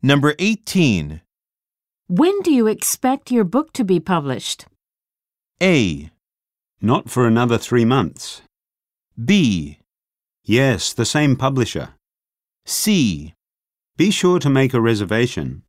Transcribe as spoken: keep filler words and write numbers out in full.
Number eighteen. When do you expect your book to be published? A. Not for another three months. B. Yes, the same publisher. C. Be sure to make a reservation.